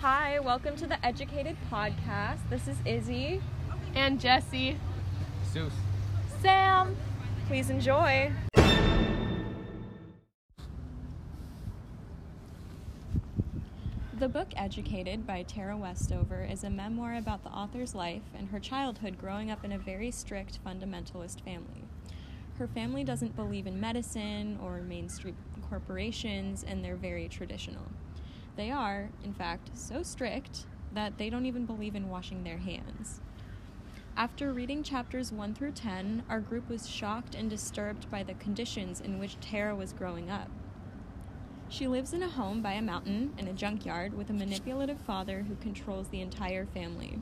Hi, welcome to the Educated podcast. This is Izzy and Jesse. Seuss. Sam. Please enjoy. The book Educated by Tara Westover is a memoir about the author's life and her childhood growing up in a very strict fundamentalist family. Her family doesn't believe in medicine or Main Street corporations, and they're very traditional. They are, in fact, so strict that they don't even believe in washing their hands. After reading chapters 1 through 10, our group was shocked and disturbed by the conditions in which Tara was growing up. She lives in a home by a mountain in a junkyard with a manipulative father who controls the entire family.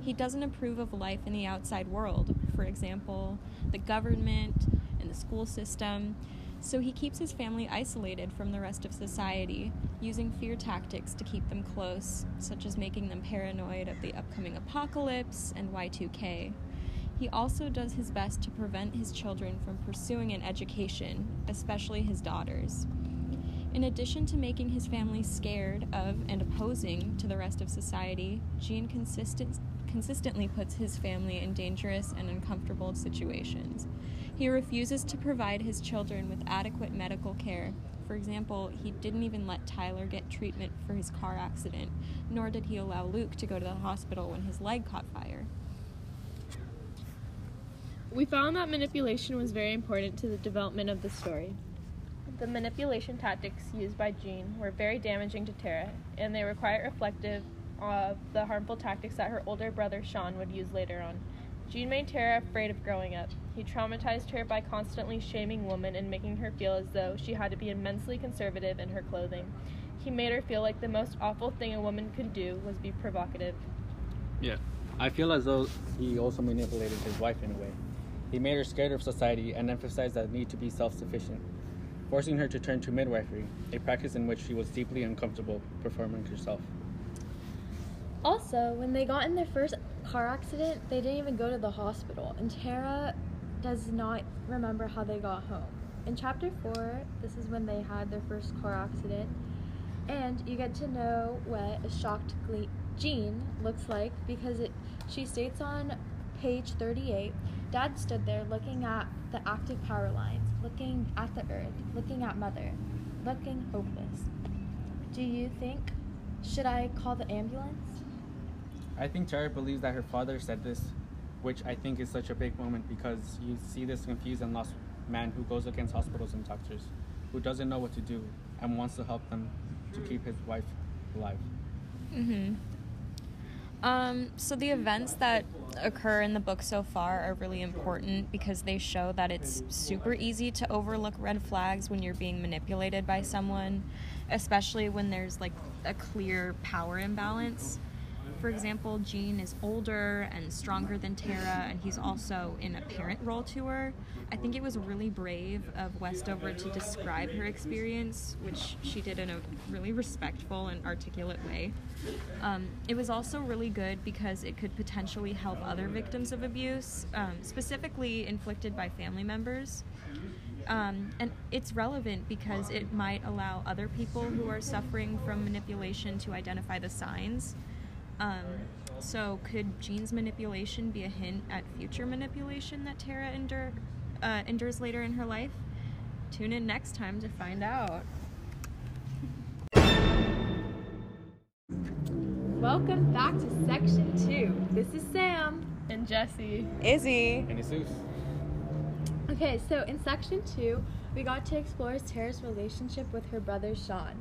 He doesn't approve of life in the outside world, for example, the government and the school system, so he keeps his family isolated from the rest of society, using fear tactics to keep them close, such as making them paranoid of the upcoming apocalypse and Y2K. He also does his best to prevent his children from pursuing an education, especially his daughters. In addition to making his family scared of and opposing to the rest of society, Gene consistently puts his family in dangerous and uncomfortable situations. He refuses to provide his children with adequate medical care. For example, he didn't even let Tyler get treatment for his car accident, nor did he allow Luke to go to the hospital when his leg caught fire. We found that manipulation was very important to the development of the story. The manipulation tactics used by Gene were very damaging to Tara, and they were quite reflective of the harmful tactics that her older brother Sean would use later on. Gene made Tara afraid of growing up. He traumatized her by constantly shaming women and making her feel as though she had to be immensely conservative in her clothing. He made her feel like the most awful thing a woman could do was be provocative. Yeah, I feel as though he also manipulated his wife in a way. He made her scared of society and emphasized the need to be self-sufficient, forcing her to turn to midwifery, a practice in which she was deeply uncomfortable performing herself. Also, when they got in their first car accident, they didn't even go to the hospital, and Tara does not remember how they got home. In chapter 4, this is when they had their first car accident, and you get to know what a shocked Gene looks like, because she states on page 38, Dad stood there looking at the active power lines, looking at the earth, looking at Mother, looking hopeless. Do you think, should I call the ambulance? I think Tara believes that her father said this, which I think is such a big moment because you see this confused and lost man who goes against hospitals and doctors, who doesn't know what to do and wants to help them to keep his wife alive. Mm-hmm. So the events that occur in the book so far are really important because they show that it's super easy to overlook red flags when you're being manipulated by someone, especially when there's like a clear power imbalance. For example, Gene is older and stronger than Tara, and he's also in a parent role to her. I think it was really brave of Westover to describe her experience, which she did in a really respectful and articulate way. It was also really good because it could potentially help other victims of abuse, specifically inflicted by family members. And it's relevant because it might allow other people who are suffering from manipulation to identify the signs. So could Gene's manipulation be a hint at future manipulation that Tara endures later in her life? Tune in next time to find out. Welcome back to Section 2. This is Sam. And Jesse. Izzy. And Jesus. Okay, so in Section 2, we got to explore Tara's relationship with her brother Sean.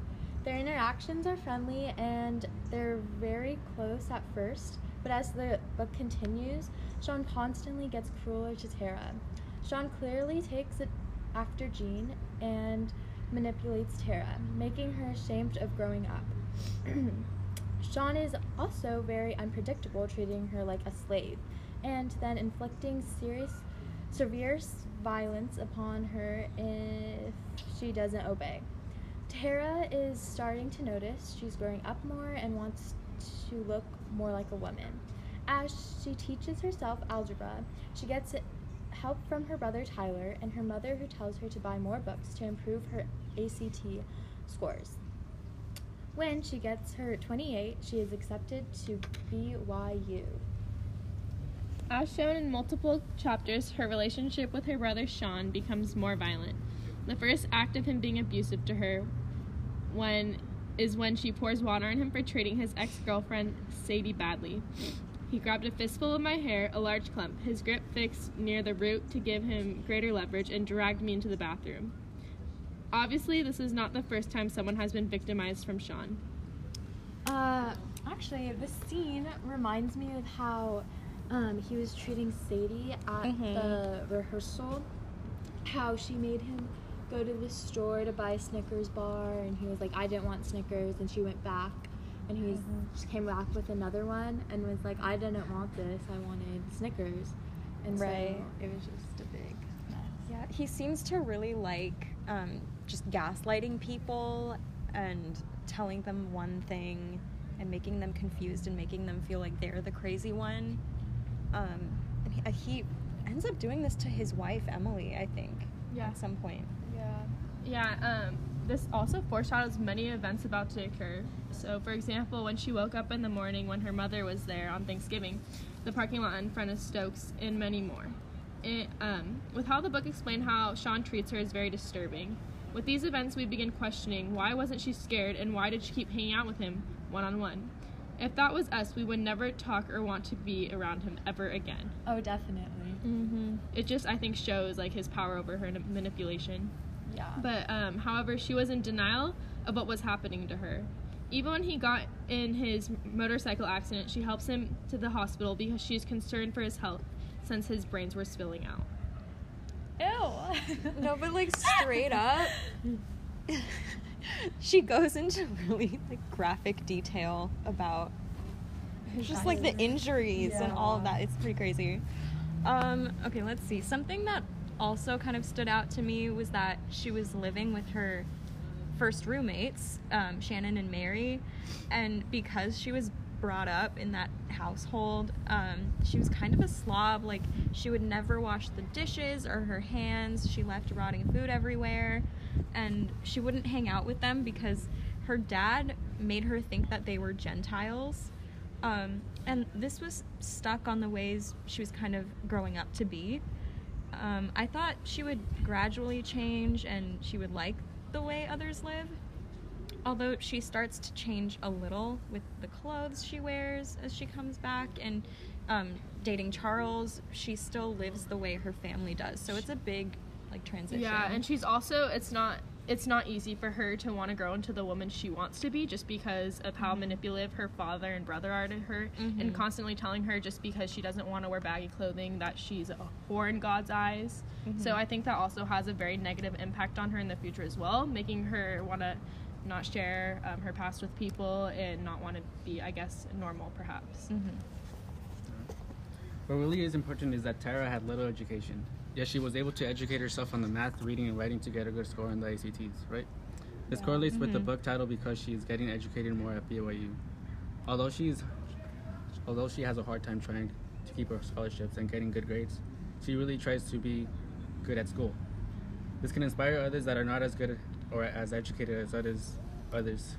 Their interactions are friendly and they're very close at first, but as the book continues, Sean constantly gets crueler to Tara. Sean clearly takes it after Gene and manipulates Tara, making her ashamed of growing up. Sean is also very unpredictable, treating her like a slave, and then inflicting severe violence upon her if she doesn't obey. Tara is starting to notice she's growing up more and wants to look more like a woman. As she teaches herself algebra, she gets help from her brother Tyler and her mother, who tells her to buy more books to improve her ACT scores. When she gets her 28, she is accepted to BYU. As shown in multiple chapters, her relationship with her brother Sean becomes more violent. The first act of him being abusive to her is when she pours water on him for treating his ex-girlfriend, Sadie, badly. He grabbed a fistful of my hair, a large clump, his grip fixed near the root to give him greater leverage, and dragged me into the bathroom. Obviously, this is not the first time someone has been victimized from Sean. Actually, this scene reminds me of how he was treating Sadie at the rehearsal, how she made him go to the store to buy a Snickers bar, and he was like, I didn't want Snickers, and she went back, and he just came back with another one and was like, I didn't want this, I wanted Snickers. And so it was just a big mess. Yeah, he seems to really like just gaslighting people and telling them one thing and making them confused and making them feel like they're the crazy one. And he ends up doing this to his wife, Emily, I think, at some point. This also foreshadows many events about to occur. So, for example, when she woke up in the morning when her mother was there on Thanksgiving, the parking lot in front of Stokes, and many more. With how the book explained how Sean treats her is very disturbing. With these events, we begin questioning, why wasn't she scared, and why did she keep hanging out with him one-on-one? If that was us, we would never talk or want to be around him ever again. Oh, definitely. It just, I think, shows, like, his power over her and manipulation. Yeah. But, however, she was in denial of what was happening to her. Even when he got in his motorcycle accident, she helps him to the hospital because she is concerned for his health since his brains were spilling out. Ew. No, but, like, straight up, she goes into really, like, graphic detail about just, like, the injuries and all of that. It's pretty crazy. Okay, let's see. Something that also kind of stood out to me was that she was living with her first roommates, Shannon and Mary, and because she was brought up in that household, she was kind of a slob. Like, she would never wash the dishes or her hands. She left rotting food everywhere, and she wouldn't hang out with them because her dad made her think that they were Gentiles, and this was stuck on the ways she was kind of growing up to be. I thought she would gradually change and she would like the way others live, although she starts to change a little with the clothes she wears as she comes back, and dating Charles, she still lives the way her family does, so it's a big, like, transition. Yeah, and she's also, it's not easy for her to want to grow into the woman she wants to be just because of how manipulative her father and brother are to her, and constantly telling her just because she doesn't want to wear baggy clothing that she's a whore in God's eyes. So I think that also has a very negative impact on her in the future as well, making her want to not share her past with people and not want to be, I guess, normal perhaps. What really is important is that Tara had little education. Yet she was able to educate herself on the math, reading, and writing to get a good score on the ACTs, right? This correlates with the book title because she is getting educated more at BYU. Although she has a hard time trying to keep her scholarships and getting good grades, she really tries to be good at school. This can inspire others that are not as good or as educated as others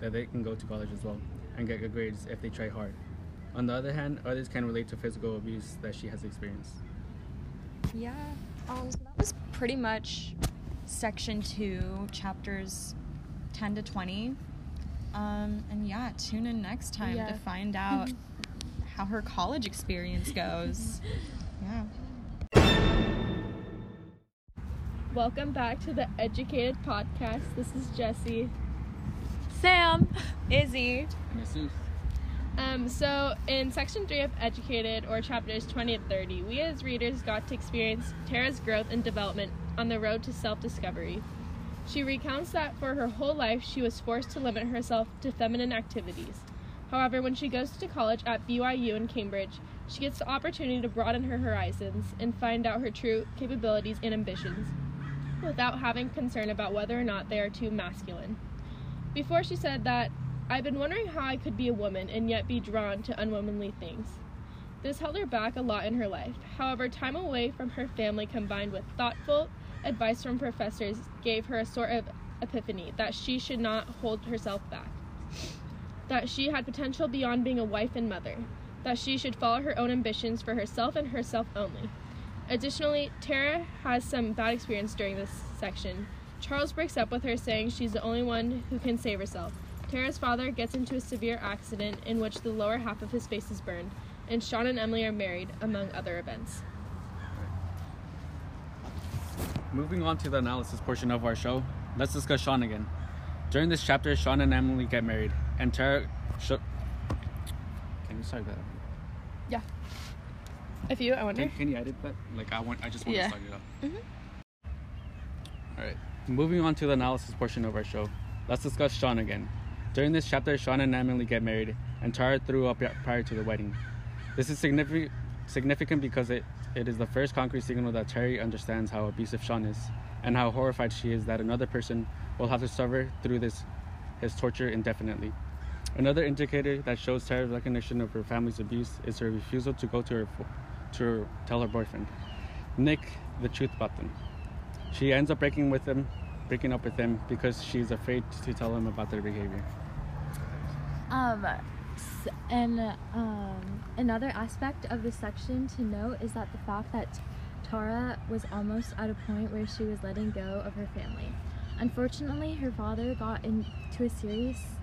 that they can go to college as well and get good grades if they try hard. On the other hand, others can relate to physical abuse that she has experienced. Yeah, so that was pretty much section 2, chapters 10 to 20. And yeah, tune in next time to find out how her college experience goes. Welcome back to the Educated Podcast. This is Jessie, Sam, Izzy, and Jesus. So, in Section 3 of Educated, or Chapters 20 to 30, we as readers got to experience Tara's growth and development on the road to self-discovery. She recounts that for her whole life, she was forced to limit herself to feminine activities. However, when she goes to college at BYU in Cambridge, she gets the opportunity to broaden her horizons and find out her true capabilities and ambitions, without having concern about whether or not they are too masculine. Before she said that, I've been wondering how I could be a woman and yet be drawn to unwomanly things. This held her back a lot in her life. However, time away from her family combined with thoughtful advice from professors gave her a sort of epiphany, that she should not hold herself back, that she had potential beyond being a wife and mother, that she should follow her own ambitions for herself and herself only. Additionally, Tara has some bad experience during this section. Charles breaks up with her, saying she's the only one who can save herself. Tara's father gets into a severe accident in which the lower half of his face is burned, and Sean and Emily are married, among other events. Moving on to the analysis portion of our show, let's discuss Sean again. During this chapter, Sean and Emily get married, and Tara... Can you start that up? Yeah. If you, I wonder. Can you edit that? Like, I just want to start it up. Mm-hmm. All right. Moving on to the analysis portion of our show, let's discuss Sean again. During this chapter, Sean and Emily get married, and Tara threw up prior to the wedding. This is significant because it is the first concrete signal that Tara understands how abusive Sean is, and how horrified she is that another person will have to suffer through his torture indefinitely. Another indicator that shows Tara's recognition of her family's abuse is her refusal to go to tell her boyfriend, Nick, the truth about them. She ends up breaking up with him because she's afraid to tell him about their behavior. Another aspect of this section to note is that the fact that Tara was almost at a point where she was letting go of her family. Unfortunately, her father got into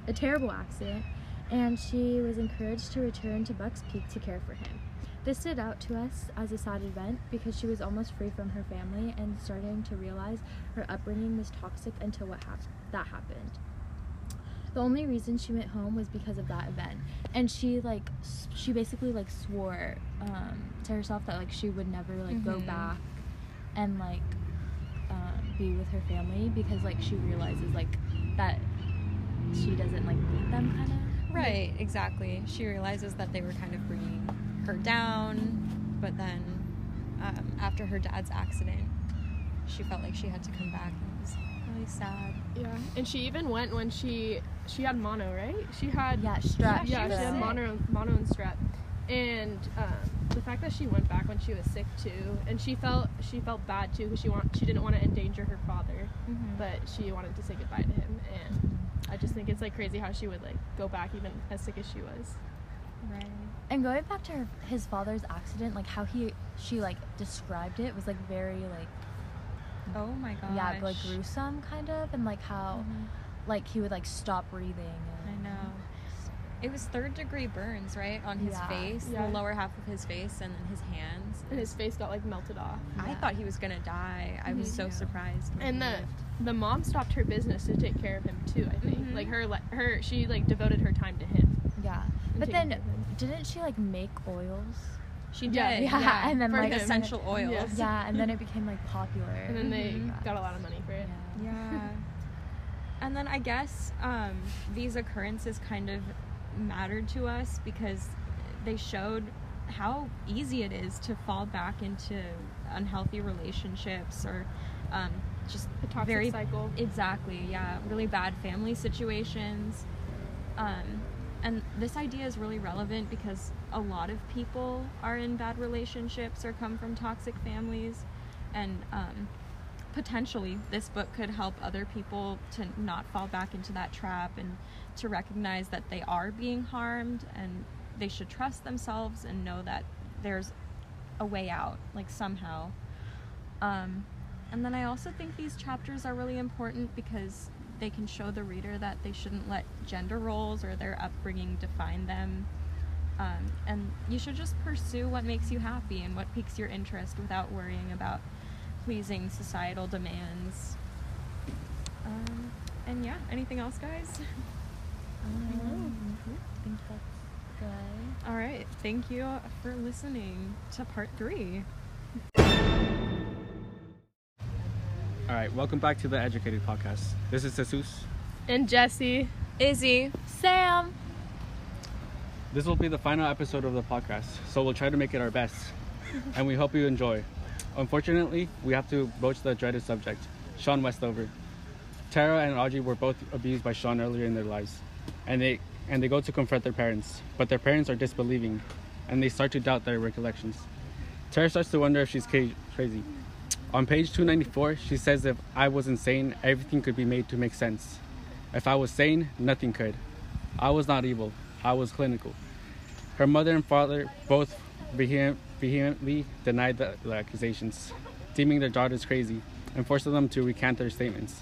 a terrible accident, and she was encouraged to return to Buck's Peak to care for him. This stood out to us as a sad event because she was almost free from her family and starting to realize her upbringing was toxic until that happened. The only reason she went home was because of that event, and she basically swore to herself that she would never go back and be with her family because she realizes that she doesn't need them kind of. Right, exactly. She realizes that they were kind of bringing her down, but then after her dad's accident, she felt like she had to come back, and it was really sad. Yeah, and she even went when she had mono, right? She had strep. Yeah, she had mono and strep, and the fact that she went back when she was sick too, and she felt bad too because she didn't want to endanger her father, but she wanted to say goodbye to him. And I just think it's crazy how she would go back even as sick as she was. Right. And going back to his father's accident, how she described it was very oh my gosh. Yeah, gruesome kind of, and how he would stop breathing. And I know. It was third-degree burns, right, on his face, the lower half of his face, and then his hands. And his face got, melted off. Yeah. I thought he was going to die. I was so surprised. And the mom stopped her business to take care of him, too, I think. Mm-hmm. She devoted her time to him. Yeah. But then, didn't she, make oils? She did. Yeah. And then, essential oils. Yes. Yeah, and then it became, popular. And then they got a lot of money for it. Yeah. And then, I guess, these occurrences kind of mattered to us because they showed how easy it is to fall back into unhealthy relationships or just a toxic cycle. Exactly, yeah, really bad family situations. And this idea is really relevant because a lot of people are in bad relationships or come from toxic families, and potentially this book could help other people to not fall back into that trap and to recognize that they are being harmed, and they should trust themselves and know that there's a way out somehow. And then I also think these chapters are really important because they can show the reader that they shouldn't let gender roles or their upbringing define them, and you should just pursue what makes you happy and what piques your interest without worrying about pleasing societal demands. And yeah, anything else, guys? I think that's good. All right, thank you for listening to part 3. All right, welcome back to the Educated Podcast. This is Jesus. And Jesse. Izzy. Sam. This will be the final episode of the podcast, so we'll try to make it our best, and we hope you enjoy. Unfortunately, we have to broach the dreaded subject, Sean Westover. Tara and Audrey were both abused by Sean earlier in their lives, and they go to confront their parents, but their parents are disbelieving, and they start to doubt their recollections. Tara starts to wonder if she's crazy. On page 294, she says if I was insane, everything could be made to make sense. If I was sane, nothing could. I was not evil. I was clinical. Her mother and father both vehemently denied the accusations, deeming their daughters crazy and forcing them to recant their statements.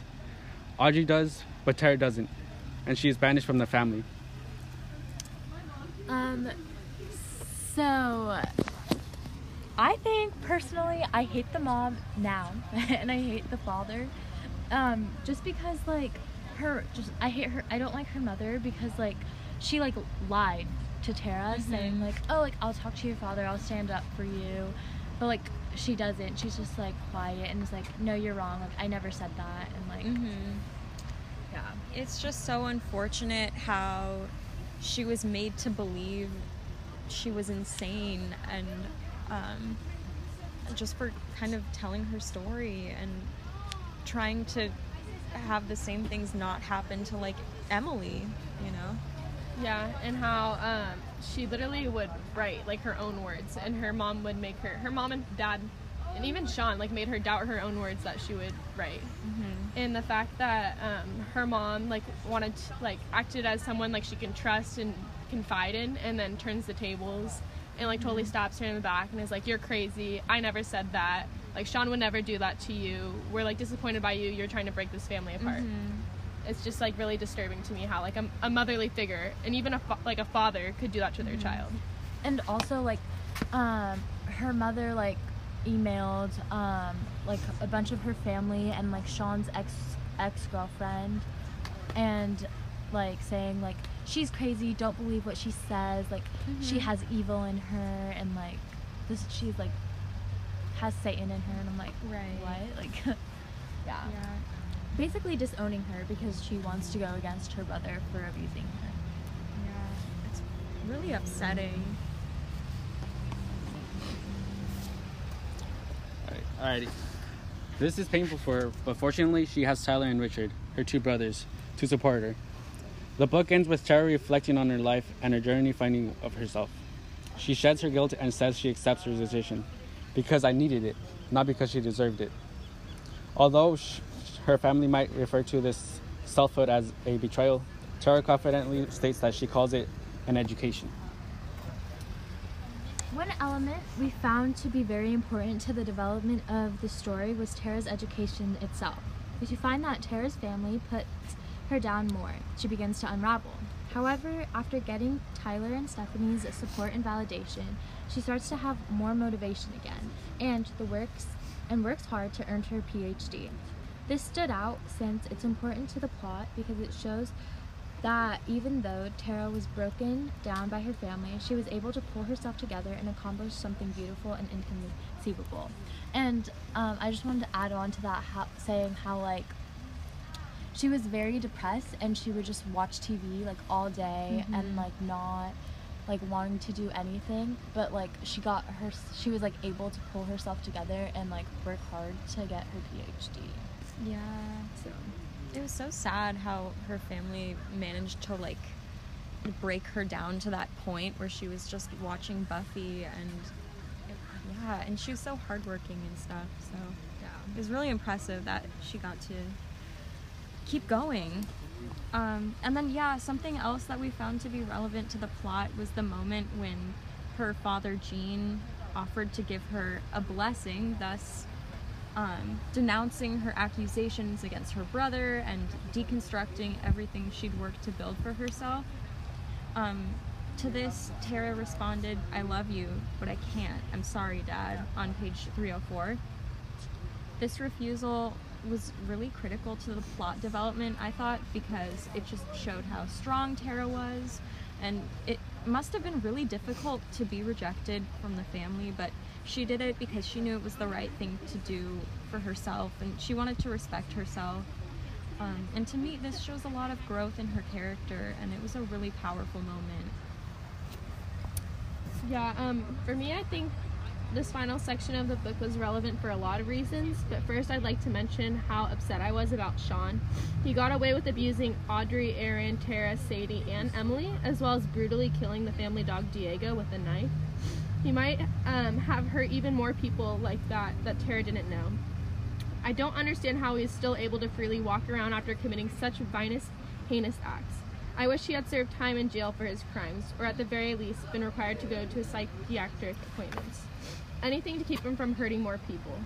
Audrey does, but Tara doesn't, and she is banished from the family. So, I think, personally, I hate the mom now, and I hate the father, just because, like, I hate her, I don't like her mother, because, like, she, like, lied to Tara, mm-hmm. saying, like, oh, like, I'll talk to your father, I'll stand up for you, but, like, she doesn't, she's just, like, quiet, and is like, no, you're wrong, like, I never said that, and, like, mm-hmm. yeah. It's just so unfortunate how she was made to believe she was insane, and, just for kind of telling her story and trying to have the same things not happen to, like, Emily, you know? Yeah, and how she literally would write, like, her own words, and her mom would make her mom and dad, and even Sean, like, made her doubt her own words that she would write. Mm-hmm. And the fact that her mom, like, wanted to, like, acted as someone, like, she can trust and confide in, and then turns the tables and, like, totally mm-hmm. stops her in the back and is like, you're crazy, I never said that, like, Sean would never do that to you, we're, like, disappointed by you, you're trying to break this family apart. Mm-hmm. It's just, like, really disturbing to me how, like, a motherly figure and even a father could do that to their mm-hmm. child. And also, like, her mother, like, emailed like a bunch of her family and, like, Sean's ex-girlfriend, and, like, saying, like, she's crazy, don't believe what she says, like, mm-hmm. she has evil in her, and, like, this, she's, like, has Satan in her, and I'm like, right, what? Like, yeah. yeah. Basically disowning her because she wants to go against her brother for abusing her. Yeah. It's really upsetting. Alrighty. This is painful for her, but fortunately she has Tyler and Richard, her two brothers, to support her. The book ends with Tara reflecting on her life and her journey finding of herself. She sheds her guilt and says she accepts her decision, because I needed it, not because she deserved it. Although her family might refer to this selfhood as a betrayal, Tara confidently states that she calls it an education. One element we found to be very important to the development of the story was Tara's education itself. But you find that Tara's family puts her down more. She begins to unravel. However, after getting Tyler and Stephanie's support and validation, she starts to have more motivation again, and works hard to earn her PhD. This stood out since it's important to the plot because it shows that even though Tara was broken down by her family, she was able to pull herself together and accomplish something beautiful and inconceivable. And I just wanted to add on to that, saying how, like, she was very depressed and she would just watch TV, like, all day mm-hmm. and, like, not, like, wanting to do anything, but, like, she was, like, able to pull herself together and, like, work hard to get her PhD. Yeah. So it was so sad how her family managed to, like, break her down to that point where she was just watching Buffy and she was so hardworking and stuff, so yeah, it was really impressive that she got to keep going. And then, yeah, something else that we found to be relevant to the plot was the moment when her father, Gene, offered to give her a blessing, thus denouncing her accusations against her brother and deconstructing everything she'd worked to build for herself. To this, Tara responded, "I love you, but I can't. I'm sorry, Dad," on page 304. This refusal was really critical to the plot development, I thought, because it just showed how strong Tara was, and it must have been really difficult to be rejected from the family, but she did it because she knew it was the right thing to do for herself, and she wanted to respect herself. And to me, this shows a lot of growth in her character, and it was a really powerful moment. Yeah, for me, I think this final section of the book was relevant for a lot of reasons, but first I'd like to mention how upset I was about Sean. He got away with abusing Audrey, Aaron, Tara, Sadie, and Emily, as well as brutally killing the family dog Diego with a knife. He might have hurt even more people like that Tara didn't know. I don't understand how he is still able to freely walk around after committing such heinous acts. I wish he had served time in jail for his crimes, or at the very least, been required to go to his psychiatric appointments. Anything to keep him from hurting more people.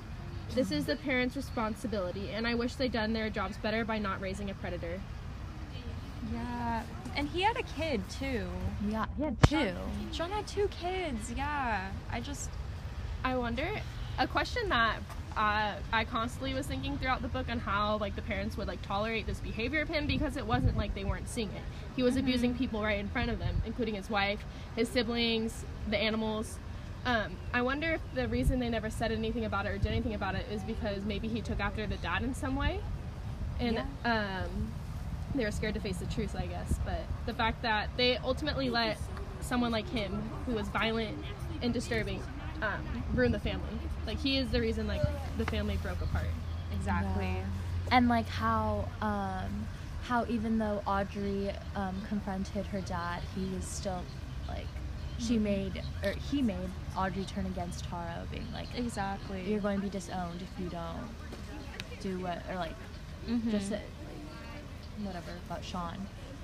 This is the parents' responsibility, and I wish they'd done their jobs better by not raising a predator. Yeah, and he had a kid, too. Yeah, he had two. John had two kids, yeah. I wonder, a question that I constantly was thinking throughout the book on how, like, the parents would, like, tolerate this behavior of him, because it wasn't like they weren't seeing it. He was abusing people right in front of them, including his wife, his siblings, the animals. I wonder if the reason they never said anything about it or did anything about it is because maybe he took after the dad in some way, and they were scared to face the truth, I guess. But the fact that they ultimately let someone like him, who was violent and disturbing, ruin the family. Like, he is the reason, like, the family broke apart. Exactly. Yeah. And, like, how even though Audrey confronted her dad, he was still, like, he made Audrey turn against Tara, being like, exactly, you're going to be disowned if you don't do what, or, like, just, like, whatever about Sean.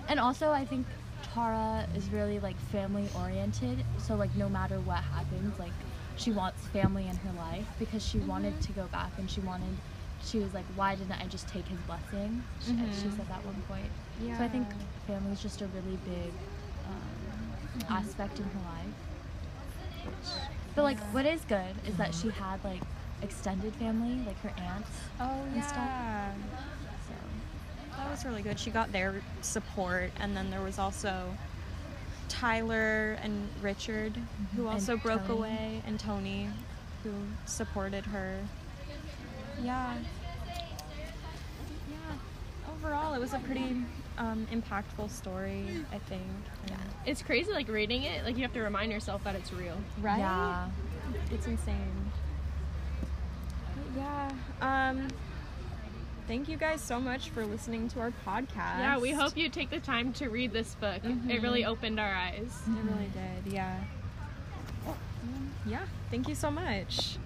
And also, I think Tara is really, like, family-oriented, so, like, no matter what happens, like, she wants family in her life, because she wanted to go back, and she was like, why didn't I just take his blessing? She said that at one point. Yeah. So I think family is just a really big aspect in her life. But, like, what is good is that she had, like, extended family, like her aunts and stuff. So that was really good. She got their support, and then there was also Tyler and Richard, who also broke away, and Tony, who supported her. Yeah. Yeah. Overall, it was a pretty impactful story, I think. Yeah. It's crazy, like, reading it. Like, you have to remind yourself that it's real. Right? Yeah. It's insane. But yeah. Thank you guys so much for listening to our podcast. Yeah, we hope you take the time to read this book. It really opened our eyes. It really did, yeah. Yeah, thank you so much.